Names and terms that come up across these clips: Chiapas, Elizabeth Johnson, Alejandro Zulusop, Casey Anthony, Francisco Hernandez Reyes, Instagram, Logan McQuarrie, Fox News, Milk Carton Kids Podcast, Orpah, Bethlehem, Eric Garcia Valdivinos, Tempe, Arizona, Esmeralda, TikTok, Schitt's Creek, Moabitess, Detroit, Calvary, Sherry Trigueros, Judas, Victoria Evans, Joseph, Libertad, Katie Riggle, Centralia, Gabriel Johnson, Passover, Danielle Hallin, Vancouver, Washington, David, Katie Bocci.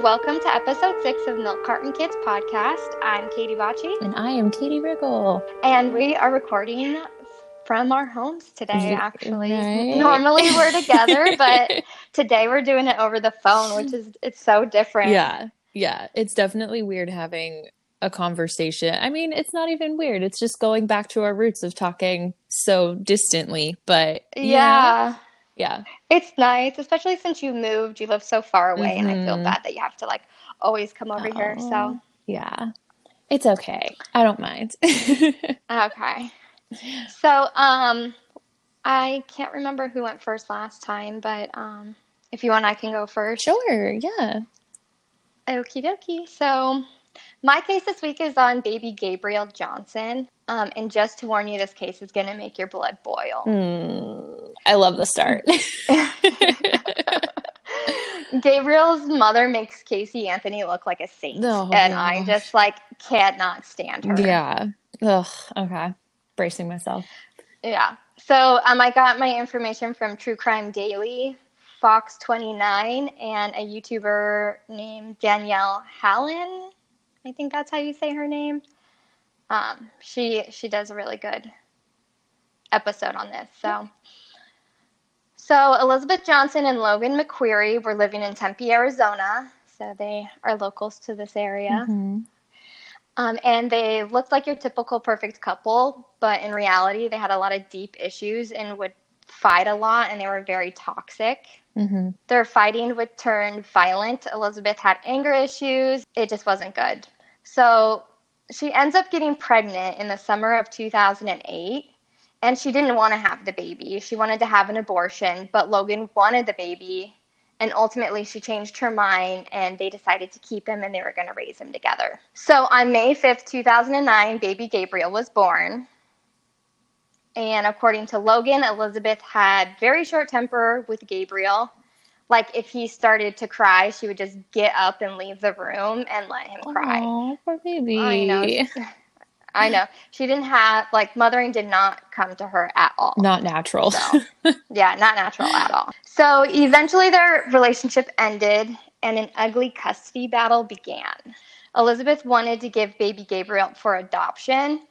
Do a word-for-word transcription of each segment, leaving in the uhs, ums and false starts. and welcome to episode six of Milk Carton Kids Podcast. I'm Katie Bocci. And I am Katie Riggle. And we are recording from our homes today, actually. Right. Normally we're together, but today we're doing it over the phone, which is, it's so different. Yeah, yeah. It's definitely weird having a conversation. I mean, it's not even weird. It's just going back to our roots of talking so distantly, but yeah. yeah. Yeah. It's nice, especially since you moved. You live so far away, mm-hmm. and I feel bad that you have to, like, always come over oh, here. So, yeah. It's okay. I don't mind. Okay. So, um, I can't remember who went first last time, but um, if you want, I can go first. Sure. Yeah. Okie dokie. So, my case this week is on baby Gabriel Johnson. Um, and just to warn you, this case is going to make your blood boil. Mm, I love the start. Gabriel's mother makes Casey Anthony look like a saint. Oh, and gosh. I just, like, cannot stand her. Yeah. Ugh. Okay. Bracing myself. Yeah. So um, I got my information from True Crime Daily, Fox twenty-nine, and a YouTuber named Danielle Hallin. I think that's how you say her name. Um, she she does a really good episode on this. So, so Elizabeth Johnson and Logan McQuarrie were living in Tempe, Arizona. So they are locals to this area. Mm-hmm. Um, and they looked like your typical perfect couple, but in reality, they had a lot of deep issues and would fight a lot, and they were very toxic. Mm-hmm. Their fighting would turn violent. Elizabeth had anger issues. It just wasn't good. So she ends up getting pregnant in the summer of two thousand eight, and she didn't want to have the baby. She wanted to have an abortion, but Logan wanted the baby, and ultimately she changed her mind, and they decided to keep him, and they were going to raise him together. So on May fifth, two thousand nine, baby Gabriel was born. And according to Logan, Elizabeth had very short temper with Gabriel. Like, if he started to cry, she would just get up and leave the room and let him cry. Aww, poor baby. I know. I know. She didn't have, like, mothering did not come to her at all. Not natural. So, yeah, not natural at all. So eventually their relationship ended, and an ugly custody battle began. Elizabeth wanted to give baby Gabriel for adoption.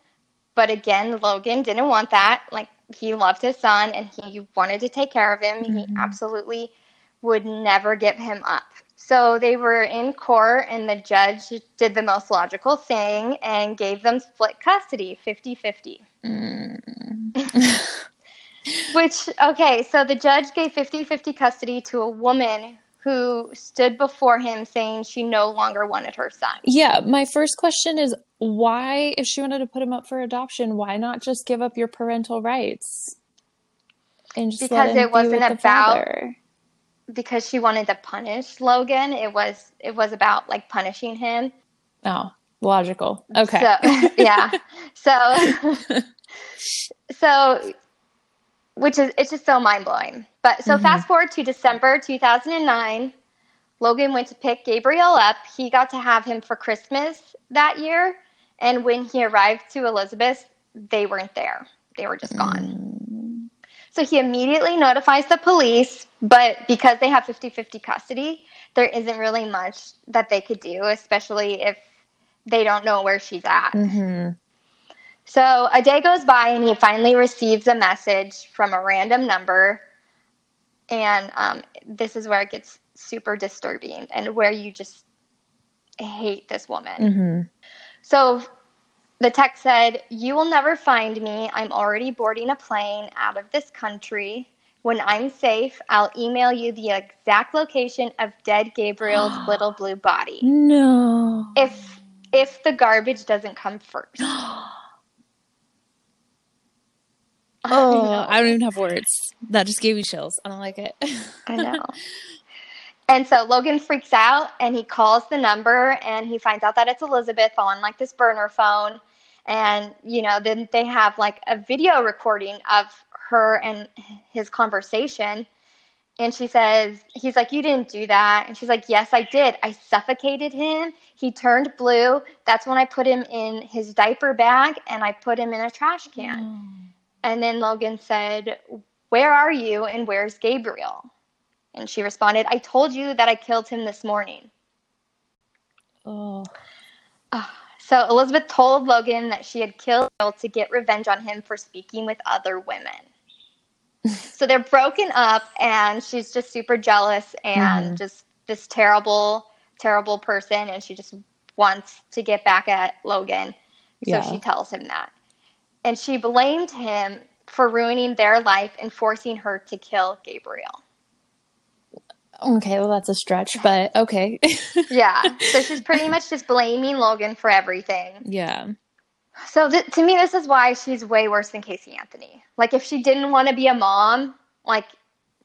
But again, Logan didn't want that. Like, he loved his son, and he wanted to take care of him. Mm-hmm. He absolutely would never give him up. So they were in court, and the judge did the most logical thing and gave them split custody, fifty-fifty. Mm. Which, okay, so the judge gave fifty-fifty custody to a woman who stood before him saying she no longer wanted her son. Yeah, my first question is, why, if she wanted to put him up for adoption, why not just give up your parental rights? And just because it wasn't about, because she wanted to punish Logan. It was, it was about, like, punishing him. Oh, logical. Okay. So, yeah. So, so, which is, it's just so mind-blowing. But so mm-hmm. fast forward to December two thousand nine, Logan went to pick Gabriel up. He got to have him for Christmas that year. And when he arrived to Elizabeth, they weren't there. They were just gone. Mm. So he immediately notifies the police, but because they have fifty-fifty custody, there isn't really much that they could do, especially if they don't know where she's at. Mm-hmm. So a day goes by, and he finally receives a message from a random number. And um, this is where it gets super disturbing and where you just hate this woman. Mm-hmm. So the text said, "You will never find me. I'm already boarding a plane out of this country. When I'm safe, I'll email you the exact location of dead Gabriel's little blue body." No. If, if the garbage doesn't come first. Oh, I, I don't even have words. That just gave me chills. I don't like it. I know. And so Logan freaks out, and he calls the number, and he finds out that it's Elizabeth on, like, this burner phone. And, you know, then they have, like, a video recording of her and his conversation. And she says, he's like, "You didn't do that." And she's like, "Yes, I did. I suffocated him. He turned blue. That's when I put him in his diaper bag, and I put him in a trash can." Mm. And then Logan said, "Where are you, and where's Gabriel?" And she responded, "I told you that I killed him this morning." So Elizabeth told Logan that she had killed Earl to get revenge on him for speaking with other women. So they're broken up, and she's just super jealous and mm. just this terrible, terrible person, and she just wants to get back at Logan. So yeah. she tells him that. And she blamed him for ruining their life and forcing her to kill Gabriel. Okay, well, that's a stretch, but okay. yeah, so she's pretty much just blaming Logan for everything. Yeah. So th- to me, this is why she's way worse than Casey Anthony. Like, if she didn't want to be a mom, like,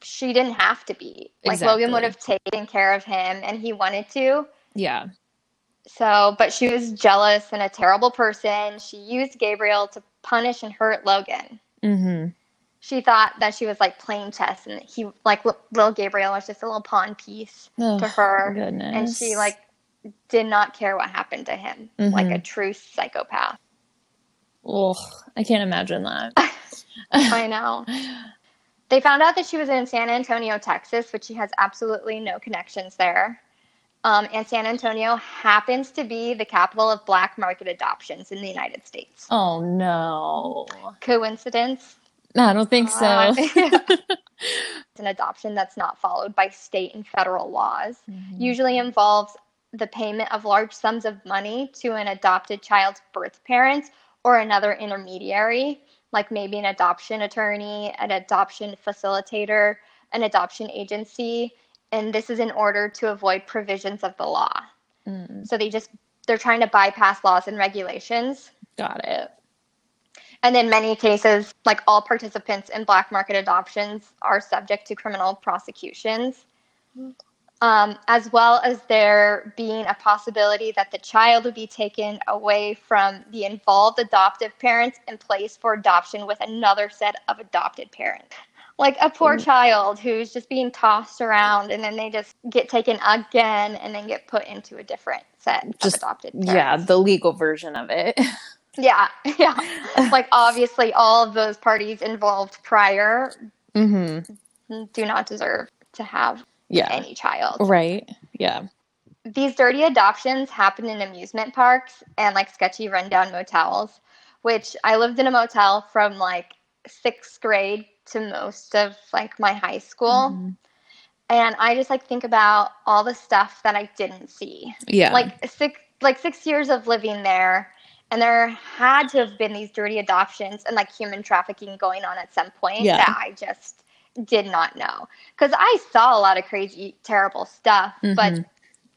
she didn't have to be. Like, exactly. Logan would have taken care of him, and he wanted to. Yeah. So, but she was jealous and a terrible person. She used Gabriel to punish and hurt Logan. Mm-hmm. She thought that she was, like, playing chess, and he, like, little Gabriel was just a little pawn piece oh, to her. Goodness. And she, like, did not care what happened to him, mm-hmm. like a true psychopath. Ugh, I can't imagine that. I know. They found out that she was in San Antonio, Texas, which she has absolutely no connections there. Um, and San Antonio happens to be the capital of black market adoptions in the United States. Oh, no. Coincidence? No, I don't think so. Uh, it's an adoption that's not followed by state and federal laws. Mm-hmm. Usually involves the payment of large sums of money to an adopted child's birth parents or another intermediary, like maybe an adoption attorney, an adoption facilitator, an adoption agency. And this is in order to avoid provisions of the law. Mm. So they just, they're trying to bypass laws and regulations. Got it. And in many cases, like, all participants in black market adoptions are subject to criminal prosecutions, um, as well as there being a possibility that the child would be taken away from the involved adoptive parents and placed for adoption with another set of adopted parents. Like a poor mm. child who's just being tossed around, and then they just get taken again and then get put into a different set just, of adopted parents. Yeah, the legal version of it. Yeah, yeah. Like, obviously, all of those parties involved prior mm-hmm. do not deserve to have yeah. any child. Right, yeah. These dirty adoptions happen in amusement parks and, like, sketchy rundown motels, which I lived in a motel from, like, sixth grade to most of, like, my high school. Mm-hmm. And I just, like, think about all the stuff that I didn't see. Yeah. Like, six, like, six years of living there. And there had to have been these dirty adoptions and, like, human trafficking going on at some point yeah. that I just did not know. Because I saw a lot of crazy, terrible stuff, mm-hmm. but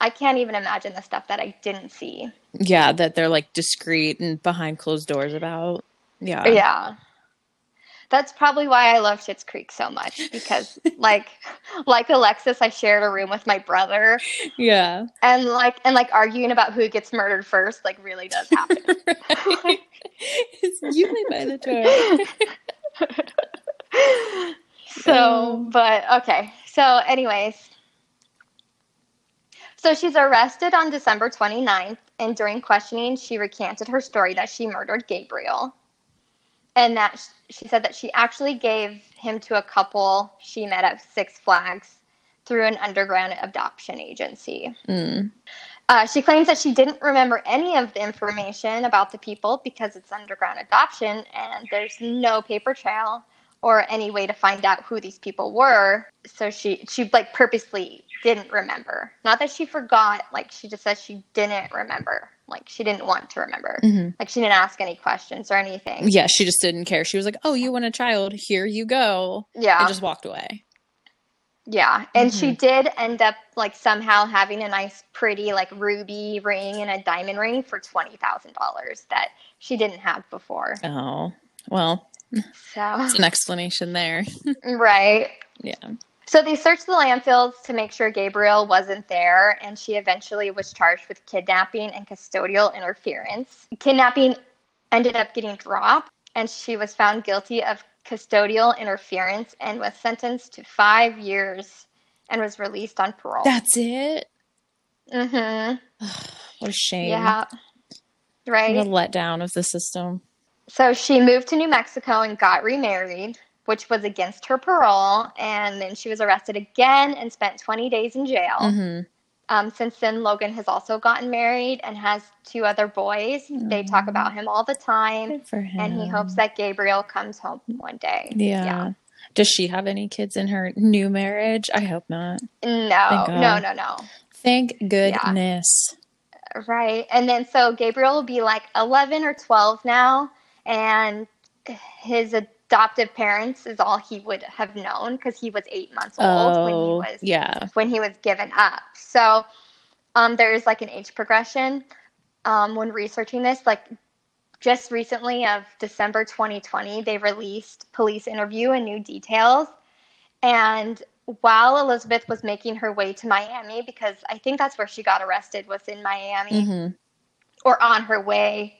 I can't even imagine the stuff that I didn't see. Yeah, that they're, like, discreet and behind closed doors about. Yeah. Yeah. That's probably why I love Schitt's Creek so much, because, like, like Alexis, I shared a room with my brother. Yeah. And, like, and like arguing about who gets murdered first, like, really does happen. Right. It's usually by the door. So, but, okay. So, anyways. So, she's arrested on December twenty-ninth, and during questioning, she recanted her story that she murdered Gabriel. And that she said that she actually gave him to a couple she met at Six Flags through an underground adoption agency. Mm. Uh, she claims that she didn't remember any of the information about the people because it's underground adoption and there's no paper trail or any way to find out who these people were. So she, she like, purposely didn't remember. Not that she forgot. Like, she just says she didn't remember. Like, she didn't want to remember. Mm-hmm. Like, she didn't ask any questions or anything. Yeah, she just didn't care. She was like, oh, you want a child. Here you go. Yeah. And just walked away. Yeah. And mm-hmm. she did end up, like, somehow having a nice, pretty, like, ruby ring and a diamond ring for twenty thousand dollars that she didn't have before. Oh, well, so that's an explanation there. Right. Yeah. So they searched the landfills to make sure Gabriel wasn't there, and she eventually was charged with kidnapping and custodial interference. Kidnapping ended up getting dropped, and she was found guilty of custodial interference and was sentenced to five years and was released on parole. That's it? Mm-hmm. What a shame. Yeah. Right? What a letdown of the system. So she moved to New Mexico and got remarried, which was against her parole, and then she was arrested again and spent twenty days in jail. Mm-hmm. Um, since then, Logan has also gotten married and has two other boys. Oh. They talk about him all the time. Good for him. And he hopes that Gabriel comes home one day. Yeah. yeah. Does she have any kids in her new marriage? I hope not. No, no, no, no. Thank goodness. Yeah. Right. And then so Gabriel will be like eleven or twelve now. And his adoptive parents is all he would have known because he was eight months old oh, when he was yeah. when he was given up. So um, there is like an age progression um, when researching this. Like just recently, of December twenty twenty, they released police interview and new details. And while Elizabeth was making her way to Miami, because I think that's where she got arrested, was in Miami mm-hmm. or on her way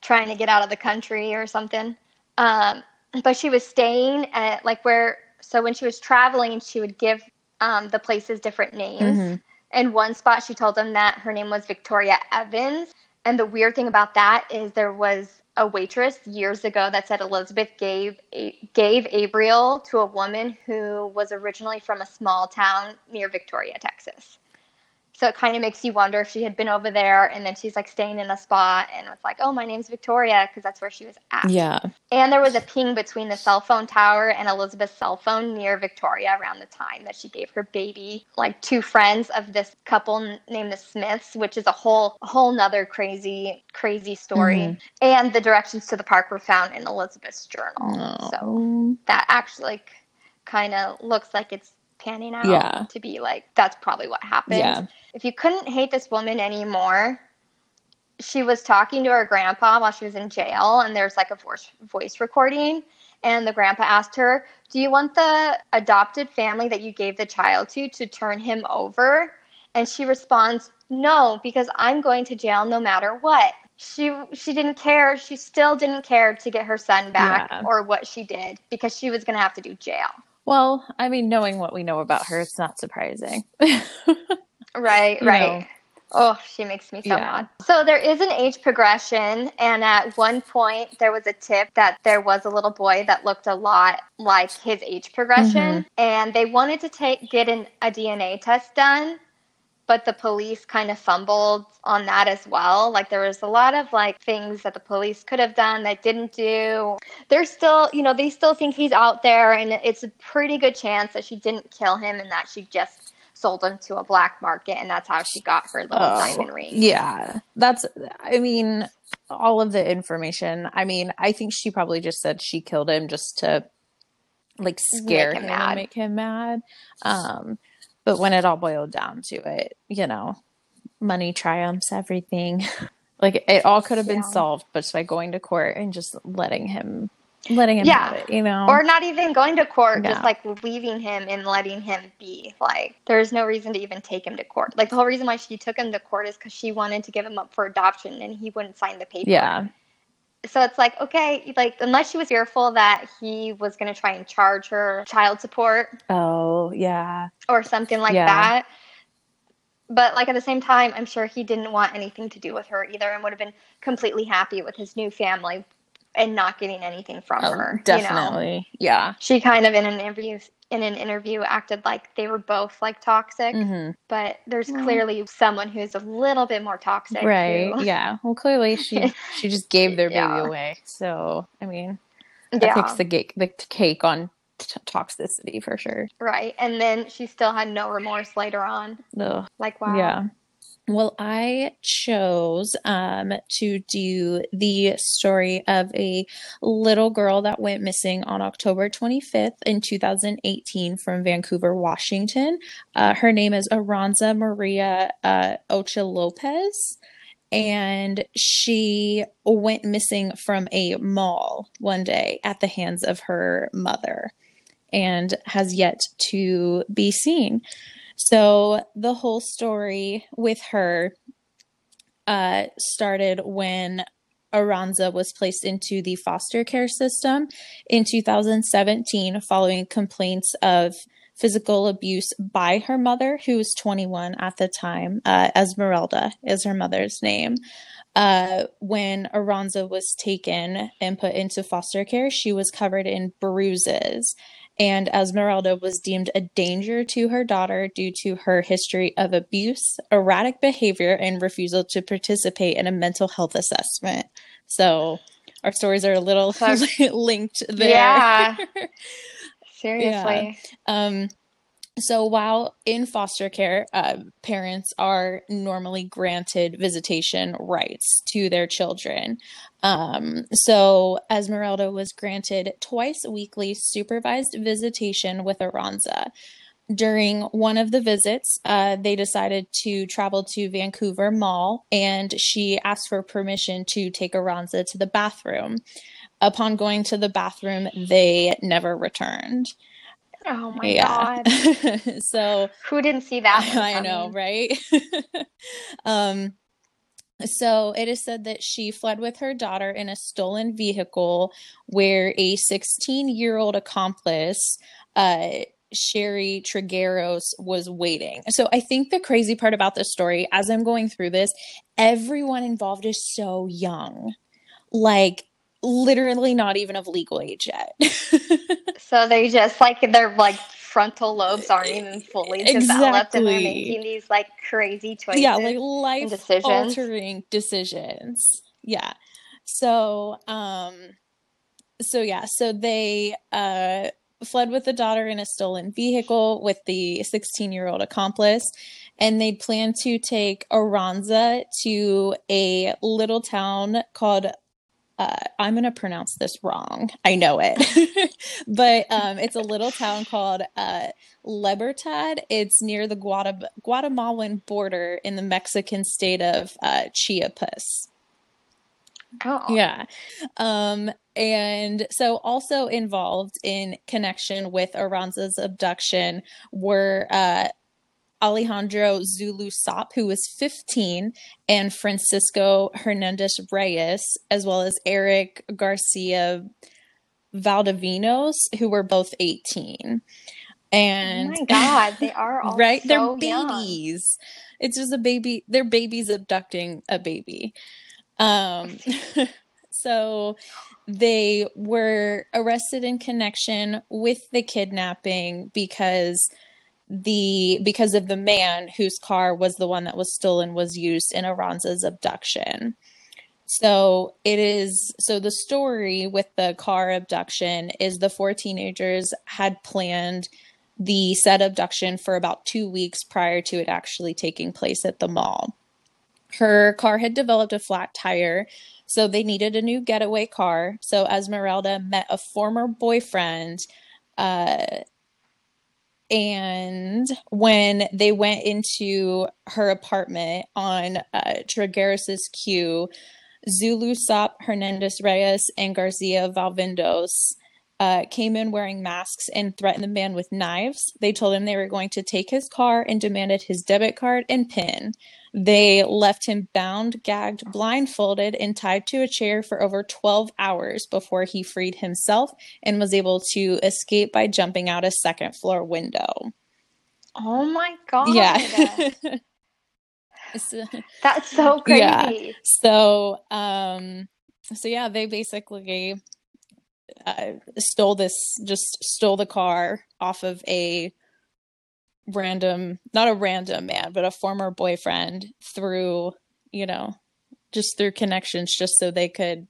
trying to get out of the country or something. Um, but she was staying at like where, so when she was traveling, she would give um, the places different names. Mm-hmm. In one spot, she told them that her name was Victoria Evans. And the weird thing about that is there was a waitress years ago that said Elizabeth gave gave Gabriel to a woman who was originally from a small town near Victoria, Texas. So it kind of makes you wonder if she had been over there and then she's like staying in a spot and was like, oh, my name's Victoria, because that's where she was at. Yeah. And there was a ping between the cell phone tower and Elizabeth's cell phone near Victoria around the time that she gave her baby, like two friends of this couple named the Smiths, which is a whole a whole nother crazy, crazy story. Mm-hmm. And the directions to the park were found in Elizabeth's journal. Oh. So that actually kind of looks like it's panning out yeah. to be like, that's probably what happened. Yeah. If you couldn't hate this woman anymore, she was talking to her grandpa while she was in jail, and there's like a voice voice recording, and the grandpa asked her, do you want the adopted family that you gave the child to to turn him over? And she responds, no, because I'm going to jail no matter what. She she didn't care. She still didn't care to get her son back yeah. or what she did, because she was going to have to do jail. Well, I mean, knowing what we know about her, it's not surprising. right, right. No. Oh, she makes me so yeah. mad. So there is an age progression. And at one point, there was a tip that there was a little boy that looked a lot like his age progression. Mm-hmm. And they wanted to take get an, a D N A test done. But the police kind of fumbled on that as well. Like there was a lot of like things that the police could have done that didn't do. They're still, you know, they still think he's out there, and it's a pretty good chance that she didn't kill him and that she just sold him to a black market, and that's how she got her little oh, diamond ring. Yeah. That's, I mean, all of the information. I mean, I think she probably just said she killed him just to like scare him, him and make him mad. Um, But when it all boiled down to it, you know, money triumphs everything. Like it all could have been yeah. solved, but by going to court and just letting him, letting him, yeah. have it, you know, or not even going to court, no. just like leaving him and letting him be. Like there's no reason to even take him to court. Like the whole reason why she took him to court is because she wanted to give him up for adoption, and he wouldn't sign the paper. Yeah. So it's like, okay, like unless she was fearful that he was going to try and charge her child support. Oh, yeah. Or something like yeah. that. But like at the same time, I'm sure he didn't want anything to do with her either, and would have been completely happy with his new family and not getting anything from oh, her. Definitely. You know? Yeah. She kind of in an interview in an interview acted like they were both like toxic, mm-hmm. but there's mm-hmm. clearly someone who's a little bit more toxic. Right. Who... Yeah. Well, clearly she, she just gave their baby yeah. away. So, I mean, that yeah. takes the, ga- the cake on t- toxicity for sure. Right. And then she still had no remorse later on. Ugh. Like, wow. Yeah. Well, I chose um, to do the story of a little girl that went missing on October twenty-fifth in two thousand eighteen from Vancouver, Washington. Uh, her name is Aranza Maria uh, Ochoa Lopez, and she went missing from a mall one day at the hands of her mother and has yet to be seen. So the whole story with her uh, started when Aranza was placed into the foster care system in two thousand seventeen following complaints of physical abuse by her mother, who was twenty-one at the time. Uh, Esmeralda is her mother's name. Uh, when Aranza was taken and put into foster care, she was covered in bruises and Esmeralda was deemed a danger to her daughter due to her history of abuse, erratic behavior, and refusal to participate in a mental health assessment. So our stories are a little linked there. Yeah, seriously. Yeah. Um, so while in foster care, uh, parents are normally granted visitation rights to their children. Um, so Esmeralda was granted twice weekly supervised visitation with Aranza. During one of the visits, uh, they decided to travel to Vancouver Mall, and she asked for permission to take Aranza to the bathroom. Upon going to the bathroom, they never returned. Oh my yeah. God. So who didn't see that? I know, right? um, so it is said that she fled with her daughter in a stolen vehicle where a sixteen-year-old accomplice, uh, Sherry Trigueros, was waiting. So I think the crazy part about this story, as I'm going through this, everyone involved is so young. Like, literally not even of legal age yet. So they just like their like frontal lobes aren't even fully exactly. developed, and they're making these like crazy choices. Yeah, like life decisions. altering decisions. Yeah. So um so yeah, so they uh fled with the daughter in a stolen vehicle with the sixteen-year-old accomplice, and they planned to take Aranza to a little town called Uh, I'm going to pronounce this wrong. I know it. But um, it's a little town called uh, Libertad. It's near the Guata- Guatemalan border in the Mexican state of uh, Chiapas. Oh. Yeah. Um, and so also involved in connection with Aranza's abduction were uh, Alejandro Zulusop, who was fifteen, and Francisco Hernandez Reyes, as well as Eric Garcia Valdivinos, who were both eighteen. And oh my God, they are all right? So they're babies. Young. It's just a baby. They're babies abducting a baby. Um, so they were arrested in connection with the kidnapping because. The because of the man whose car was the one that was stolen was used in Aranza's abduction. So it is so the story with the car abduction is the four teenagers had planned the said abduction for about two weeks prior to it actually taking place at the mall. Her car had developed a flat tire, so they needed a new getaway car. So Esmeralda met a former boyfriend, uh and when they went into her apartment on uh, Trigueros' cue, Zulusop, Hernandez Reyes, and Garcia Valdivinos uh, came in wearing masks and threatened the man with knives. They told him they were going to take his car and demanded his debit card and PIN. They left him bound, gagged, blindfolded, and tied to a chair for over twelve hours before he freed himself and was able to escape by jumping out a second floor window. Oh my God. Yeah. That's so crazy. Yeah. So, um, so yeah, they basically uh, stole this, just stole the car off of a random not a random man but a former boyfriend through you know just through connections just so they could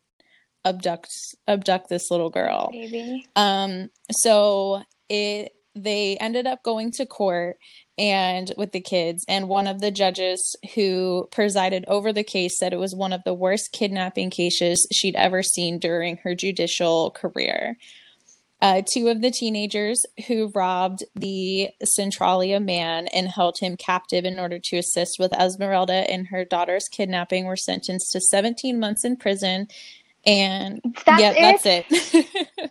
abduct abduct this little girl. Maybe. um so it they ended up going to court and with the kids, and one of the judges who presided over the case said it was one of the worst kidnapping cases she'd ever seen during her judicial career. Uh, two of the teenagers who robbed the Centralia man and held him captive in order to assist with Esmeralda in her daughter's kidnapping were sentenced to seventeen months in prison. And that's yeah, it? that's it.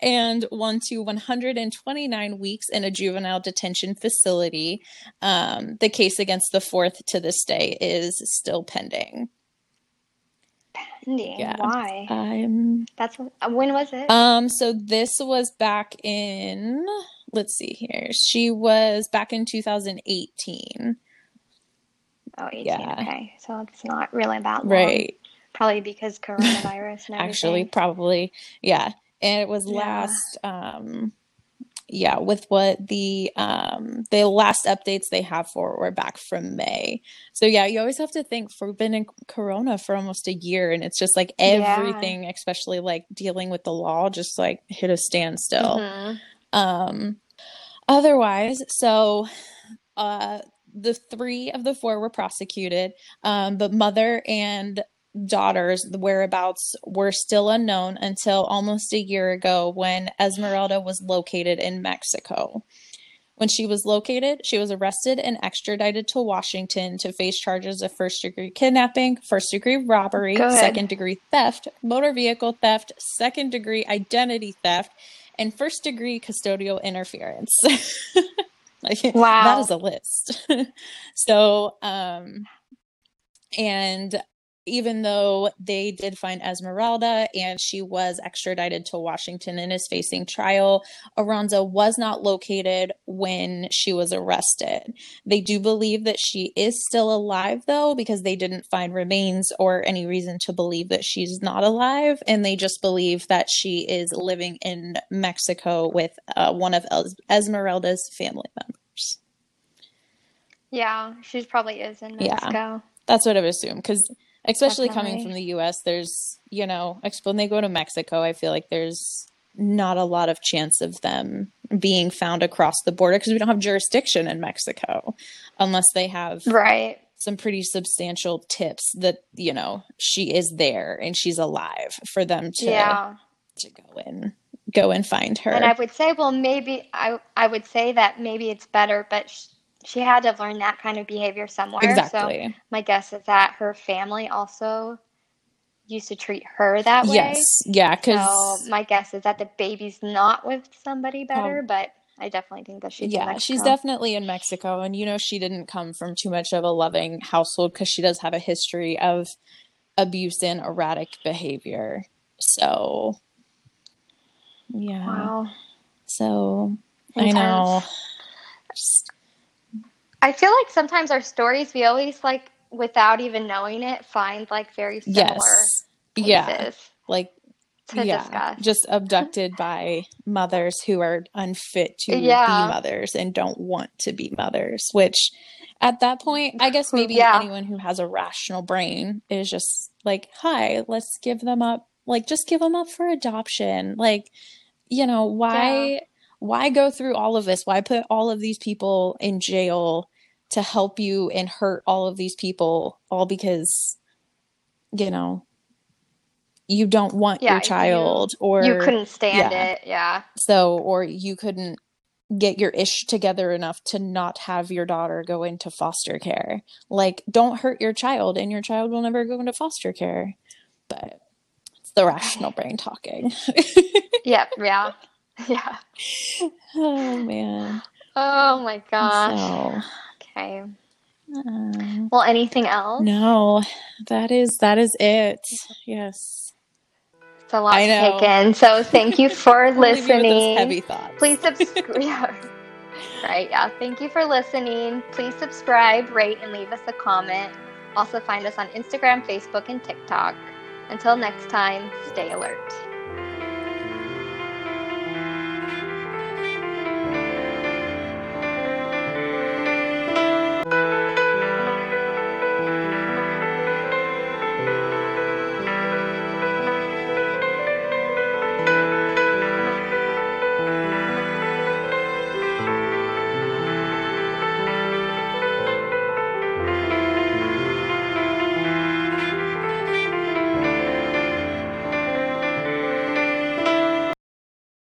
And one to one hundred twenty-nine weeks in a juvenile detention facility. Um, the case against the fourth to this day is still pending. Pending. Yeah. Why? Um, That's when was it? Um. So this was back in. Let's see here. She was back in two thousand eighteen. Oh, eighteen. Yeah. Okay, so it's not really that long. Right. Probably because coronavirus. And everything. Actually, probably. Yeah, and it was yeah. last. Um. yeah, with what the um, the last updates they have for were back from May. So yeah, you always have to think, for we've been in Corona for almost a year, and it's just like everything, yeah. especially like dealing with the law, just like hit a standstill. Mm-hmm. Um, otherwise, so uh, the three of the four were prosecuted, um, but mother and daughter's whereabouts were still unknown until almost a year ago when Esmeralda was located in Mexico. When she was located, she was arrested and extradited to Washington to face charges of first-degree kidnapping, first-degree robbery, second-degree theft, motor vehicle theft, second-degree identity theft, and first-degree custodial interference. Like, wow. That is a list. So, um, and... even though they did find Esmeralda and she was extradited to Washington and is facing trial, Aranza was not located when she was arrested. They do believe that she is still alive, though, because they didn't find remains or any reason to believe that she's not alive. And they just believe that she is living in Mexico with uh, one of es- Esmeralda's family members. Yeah, she probably is in Mexico. Yeah, that's what I would assume, because... especially Definitely. Coming from the U S, there's, you know, when they go to Mexico, I feel like there's not a lot of chance of them being found across the border because we don't have jurisdiction in Mexico unless they have right. some pretty substantial tips that, you know, she is there and she's alive for them to, yeah. to go in, go and find her. And I would say, well, maybe I, I would say that maybe it's better, but she- She had to learn that kind of behavior somewhere. Exactly. So my guess is that her family also used to treat her that way. Yes. Yeah. Cause so my guess is that the baby's not with somebody better, um, but I definitely think that she's yeah, in Mexico. She's definitely in Mexico. And, you know, she didn't come from too much of a loving household because she does have a history of abuse and erratic behavior. So, yeah. Wow. So, Intense. I know. Just, I feel like sometimes our stories, we always, like, without even knowing it, find, like, very similar yes. cases yeah. like, to yeah. discuss. Just abducted by mothers who are unfit to yeah. be mothers and don't want to be mothers, which at that point, I guess maybe yeah. anyone who has a rational brain is just like, hi, let's give them up. Like, just give them up for adoption. Like, you know, why yeah. why go through all of this? Why put all of these people in jail to help you and hurt all of these people, all because, you know, you don't want yeah, your child you, or you couldn't stand yeah. it. Yeah. So, or you couldn't get your ish together enough to not have your daughter go into foster care. Like, don't hurt your child and your child will never go into foster care, but it's the rational brain talking. Yep. Yeah. Yeah. Oh man. Oh my gosh. So. Okay. Uh, well, anything else? No, that is that is it. Yes, it's a lot to take in. So, thank you for listening. Those heavy thoughts. Please subscribe. Yeah. Right. Yeah. Thank you for listening. Please subscribe, rate, and leave us a comment. Also, find us on Instagram, Facebook, and TikTok. Until next time, stay alert.